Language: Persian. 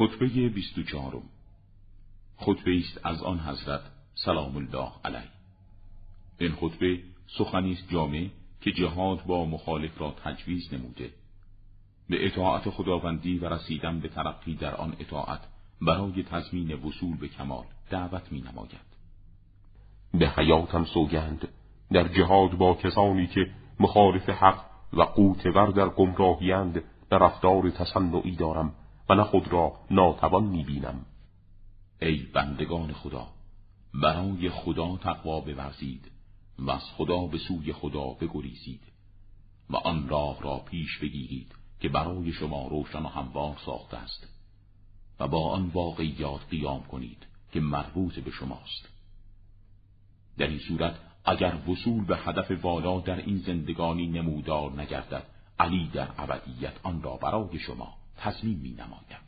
خطبه 24 خطبه است از آن حضرت سلام الله علیه. این خطبه سخنی است جامع که جهاد با مخالف را تجویز نموده، به اطاعت خداوندی و رسیدن به ترقی در آن اطاعت برای تضمین وصول به کمال دعوت می نماید. به حیاتم سوگند در جهاد با کسانی که مخالف حق و قوتور در گمراهی‌اند در رفتار تصنعی دارم و نه خود را ناتوان می‌بینم. ای بندگان خدا، برای خدا تقوا بورزید و از خدا به سوی خدا بگریزید و آن راه را پیش بگیرید که برای شما روشن و هموار ساخته است و با آن واقعیات قیام کنید که مربوط به شماست. در این صورت اگر وصول به هدف والا در این زندگانی نمودار نگردد، علی در ابدیت آن را برای شما تضمین می‌نماید.